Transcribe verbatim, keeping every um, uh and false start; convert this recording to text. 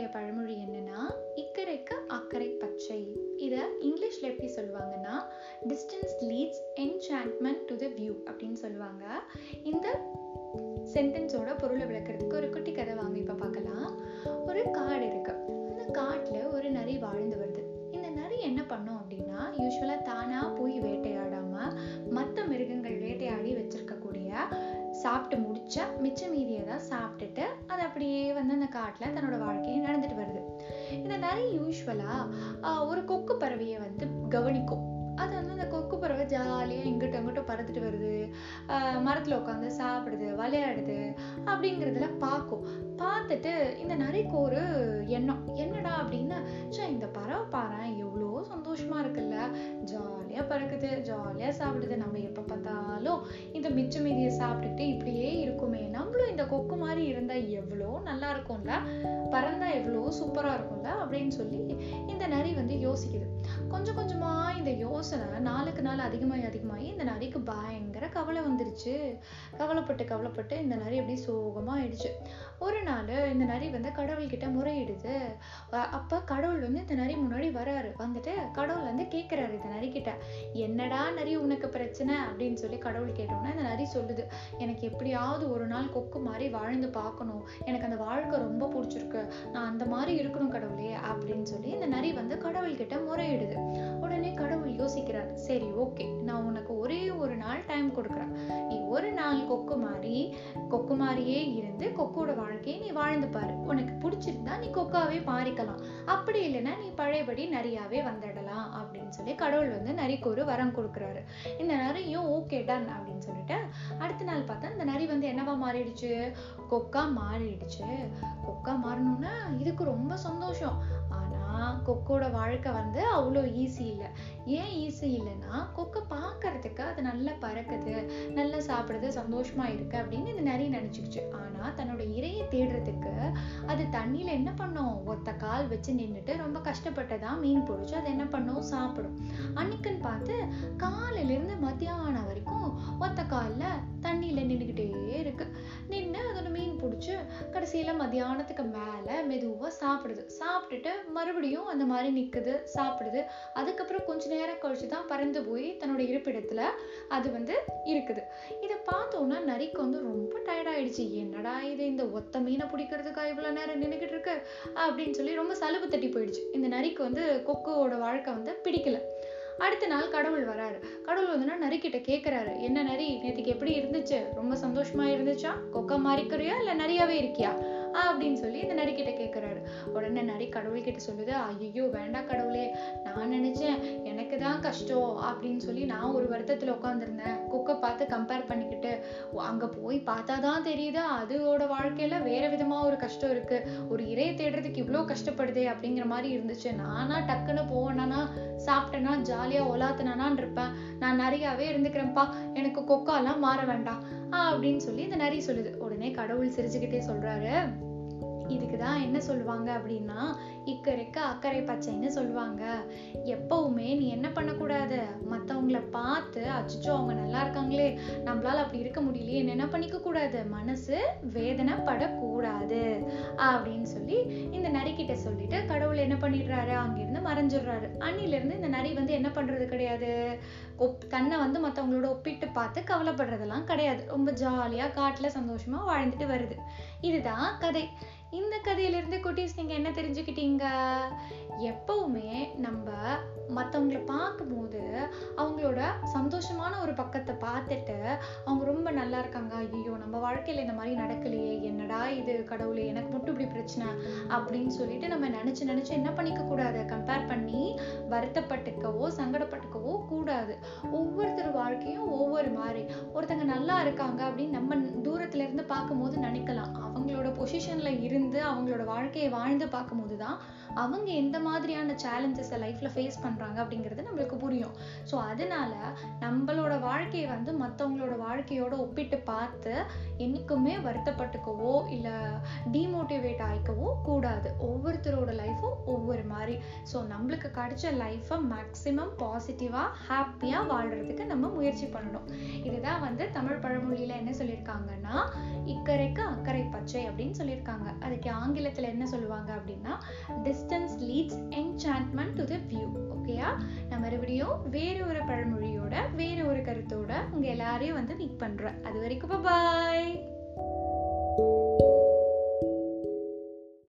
நம்மளுடைய பழமொழி என்னன்னா, இக்கரைக்கு அக்கறை பச்சை. இதை இங்கிலீஷில் எப்படி சொல்லுவாங்கன்னா, distance leads enchantment to the view அப்படின்னு சொல்லுவாங்க. இந்த சென்டென்ஸோட பொருளை விளக்குறதுக்கு ஒரு குட்டி கதை வாங்க இப்போ பார்க்கலாம். ஒரு காடு இருக்கு. அந்த காட்டில் ஒரு நரி வாழ்ந்து வருது. இந்த நரி என்ன பண்ணும் அப்படின்னா, யூஸ்வலாக தானாக போய் வேட்டையாடாமல் மற்ற மிருகங்கள் வேட்டையாடி வச்சிருக்கக்கூடிய சாப்பிட்டு முடிச்ச மிச்ச மீதியை தான் சாப்பிட்டுட்டு அது அப்படியே வந்து அந்த காட்டில் தன்னோட வாழ்க்கையை நடந்துட்டு வருது. இதை நிறைய யூஸ்வலாக ஒரு கொக்கு பறவையை வந்து கவனிக்கும். அது வந்து அந்த கொக்கு பறவை ஜாலியாக இங்கிட்ட அங்கிட்ட பறந்துட்டு வருது, மரத்தில் உட்காந்து சாப்பிடுது, விளையாடுது அப்படிங்கிறதுல பார்க்கும். பார்த்துட்டு இந்த நிறைக்கு ஒரு எண்ணம் என்னடா அப்படின்னா, சே இந்த பறவை பாரு எவ்வளோ சந்தோஷமாக இருக்குல்ல, ஜாலியாக பறக்குது, ஜாலியாக சாப்பிடுது, நம்ம எப்போ பார்த்தாலும் இந்த மிச்ச மீதியை சாப்பிட்டுட்டு இப்படியே இருக்குமே, நம்மளும் இந்த கொக்கு மாதிரி இருந்தால் எவ்வளோ நல்லா இருக்கும்ல, பறந்தால் எவ்வளோ சூப்பராக இருக்கும்ல அப்படின்னு சொல்லி இந்த நரி வந்து யோசிக்குது. கொஞ்சம் கொஞ்சமாக இந்த யோசனை நாளுக்கு நாள் அதிகமாகி அதிகமாகி இந்த நரிக்கு பயங்கர கவலை வந்துருச்சு. கவலைப்பட்டு கவலைப்பட்டு இந்த நரி அப்படியே சோகமாக ஆயிடுச்சு. ஒரு நாள் இந்த நரி வந்து கடவுள்கிட்ட முறையிடுது. அப்போ கடவுள் வந்து இந்த நரி முன்னாடி வராரு. வந்துட்டு கடவுள் வந்து கேட்குறாரு இந்த நரிக்கிட்ட, என்னடா நரி உனக்கு பிரச்சனை அப்படின்னு சொல்லி கடவுள் கேட்டோன்னா இந்த நரி சொல்லுது, எனக்கு எப்படியாவது ஒரு நாள் கொக்கு மாதிரி வாழ்ந்து பார்க்கணும், எனக்கு அந்த வாழ்க்கை ரொம்ப பிடிச்சிருக்கு, நான் அந்த மாதிரி இருக்கணும் கடவுளே அப்படின்னு சொல்லி இந்த நரி வந்து கடவுள்கிட்ட முறையிடுது. உடனே கடவுள் யோசிக்கிறார், சரி ஓகே நான் உனக்கு ஒரே ஒரு நாள் டைம் கொடுக்குறேன், நீ ஒரு நாள் கொக்கு மாதிரி கொக்கு மாதிரியே இருந்து கொக்கோட வாழ்க்கையை நீ வாழ்ந்து பாரு, உனக்கு பிடிச்சிருந்தா நீ கொக்காவே மாறிக்கலாம், அப்படி இல்லைன்னா நீ பழையபடி நரியாவே வந்துடலாம் அப்படின்னு சொல்லி கடவுள் வந்து நரிக்கு ஒரு வரம் கொடுக்குறாரு. இந்த நரியும் ஓகே டன் அப்படின்னு சொல்லிட்டு அடுத்த நாள் பார்த்தா இந்த நரி வந்து என்னவா மாறிடுச்சு, கொக்கா மாறிடுச்சு. கொக்கா மாறணும்னா இதுக்கு ரொம்ப சந்தோஷம், ஆனால் கொக்கோட வாழ்க்கை வந்து அவ்வளோ ஈஸி இல்லை. ஏன் ஈஸி இல்லைன்னா, கொக்கை பார்க்கறதுக்கு அது நல்லா பறக்குது, நல்லா சாப்பிடுது, சந்தோஷமா இருக்கு அப்படின்னு இது நிறைய நினைச்சுக்கிச்சு. ஆனா தன்னோட இரையை தேடுறதுக்கு அது தண்ணியில என்ன பண்ணும், ஒத்த கால் வச்சு நின்றுட்டு ரொம்ப கஷ்டப்பட்டதான் மீன் பிடிச்சி அது என்ன பண்ணும், சாப்பிடும். அன்னைக்குன்னு பார்த்து காலையில இருந்து மத்தியானம் வரைக்கும் ஒத்த கால்ல தண்ணியில நின்றுக்கிட்டே இருக்கு. நின்று அதோட மீன் பிடிச்சி கடைசியில மத்தியானத்துக்கு மேல மெதுவா சாப்பிடுது. சாப்பிட்டுட்டு மறுபடியும் அந்த மாதிரி நிக்குது, சாப்பிடுது. அதுக்கப்புறம் கொஞ்ச நேரம் கழிச்சு தான் பறந்து போய் தன்னோட இருப்பிடத்துல அது வந்து இருக்குது. இதை பார்த்தோம்னா நரிக்கு வந்து ரொம்ப டயர்ட் ஆயிடுச்சு. என்னடா இது, இந்த ஒத்த மீனை பிடிக்கிறதுக்கா இவ்வளவு நேரம் நின்றுக்கிட்டு இருக்கு அப்படின்னு சொல்லி ரொம்ப சலுப்பு தட்டி போயிடுச்சு. இந்த நரிக்கு வந்து கொக்கோட வாழ்க்கை வந்து பிடிக்கல. அடுத்த நாள் கடவுள் வராரு. கடவுள் வந்துன்னா நரிக்கிட்ட கேட்குறாரு, என்ன நரி நேற்றுக்கு எப்படி இருந்துச்சு, ரொம்ப சந்தோஷமா இருந்துச்சா, கொக்கா மாறிக்கிறியா இல்லை நரியாவே இருக்கியா அப்படின்னு சொல்லி இந்த நரிக்கிட்ட கேட்குறாரு. உடனே நரி கடவுள்கிட்ட சொல்லுது, ஐயோ வேண்டாம் கடவுளே, நான் நினைச்சேன் எனக்கு தான் கஷ்டம் அப்படின்னு சொல்லி நான் ஒரு வருத்தத்தில் உட்காந்துருந்தேன், கொக்கை பார்த்து கம்பேர் பண்ணிக்கிட்டு அங்கே போய் பார்த்தா தான் தெரியுது அதோட வாழ்க்கையில் வேற விதமாக ஒரு கஷ்டம் இருக்குது, ஒரு இரையை தேடுறதுக்கு இவ்வளோ கஷ்டப்படுதே அப்படிங்கிற மாதிரி இருந்துச்சு. நானா டக்குன்னு போவேனா, சாப்பிட்டேன்னா, ஜாலியாக ஒலாத்தினானான் இருப்பேன், நான் நிறையாவே இருந்துக்கிறேன்ப்பா, எனக்கு கொக்காலாம் மாற வேண்டாம் அப்படின்னு சொல்லி இந்த நரி சொல்லுது. உடனே கடவுள் சிரிச்சுக்கிட்டே சொல்றாரு, இதுக்குதான் என்ன சொல்லுவாங்க அப்படின்னா, இக்கரைக்கு அக்கறை பச்சைன்னு சொல்லுவாங்க. எப்பவுமே நீ என்ன பண்ணக்கூடாது, மற்றவங்கள பார்த்து அச்சோ அவங்க நல்லா இருக்காங்களே, நம்மளால அப்படி இருக்க முடியலையே, என்ன பண்ணிக்க கூடாது, மனசு வேதனைப்படக்கூடாது அப்படின்னு சொல்லி இந்த நரிக்கிட்ட சொல்லிட்டு கடவுள் என்ன பண்ணிடுறாரு, அங்கிருந்து மறைஞ்சிடுறாரு. அன்னில இருந்து இந்த நரி வந்து என்ன பண்றது கிடையாது, தன்னை வந்து மற்றவங்களோட ஒப்பிட்டு பார்த்து கவலைப்படுறதெல்லாம் கிடையாது, ரொம்ப ஜாலியா காட்டுல சந்தோஷமா வாழ்ந்துட்டு வருது. இதுதான் கதை. இந்த கதையிலிருந்து குட்டீஸ் நீங்க என்ன தெரிஞ்சுக்கிட்டீங்க, எப்பவுமே நம்ம மற்றவங்களை பார்க்கும்போது அவங்களோட சந்தோஷமான ஒரு பக்கத்தை பார்த்துட்டு அவங்க ரொம்ப நல்லா இருக்காங்க, ஐயோ நம்ம வாழ்க்கையில இந்த மாதிரி நடக்கலையே, என்னடா இது கடவுளே எனக்கு மட்டும் இப்படி பிரச்சனை அப்படின்னு சொல்லிட்டு நம்ம நினைச்சு நினைச்சு என்ன பண்ணிக்க கூடாது, கம்பேர் பண்ணி வருத்தப்பட்டுக்கவோ சங்கடப்பட்டுக்கவோ கூடாது. ஒவ்வொருத்தர் வாழ்க்கையும் ஒவ்வொரு மாதிரி, ஒருத்தங்க நல்லா இருக்காங்க அப்படின்னு நம்ம தூரத்துல இருந்து பார்க்கும் போது நினைக்கலாம், அவங்களோட பொசிஷன்ல இருந்து அவங்களோட வாழ்க்கையை வாழ்ந்து பார்க்கும் போதுதான் அவங்க எந்த மாதிரியான சேலஞ்சஸை லைஃப்ல ஃபேஸ் பண்றாங்க அப்படிங்கிறது நம்மளுக்கு புரியும். ஆயிடும். ஸோ அதனால நம்மளோட வாழ்க்கையை வந்து மற்றவங்களோட வாழ்க்கையோட ஒப்பிட்டு பார்த்து என்றைக்குமே வருத்தப்பட்டுக்கவோ இல்லை டிமோட்டிவேட் ஆகிக்கவோ கூடாது. ஒவ்வொருத்தரோட லைஃப்பும் ஒவ்வொரு மாதிரி. ஸோ நம்மளுக்கு கிடைச்ச லைஃப்பை மேக்ஸிமம் பாசிட்டிவாக ஹாப்பியாக வாழ்கிறதுக்கு நம்ம முயற்சி பண்ணணும். இதுதான் வந்து தமிழ் பழமொழியில் என்ன சொல்லியிருக்காங்கன்னா, இக்கரைக்கு அக்கறை பச்சை அப்படின்னு சொல்லியிருக்காங்க. அதுக்கு ஆங்கிலத்தில் என்ன சொல்லுவாங்க அப்படின்னா, distance leads enchantment to the view. ஓகேயா, நான் மறுபடியும் வேற ஒரு பழமொழியோட வேற ஒரு கருத்தோட உங்க எல்லாரையும் வந்து மீட் பண்றேன். அது வரைக்கும் பாய்.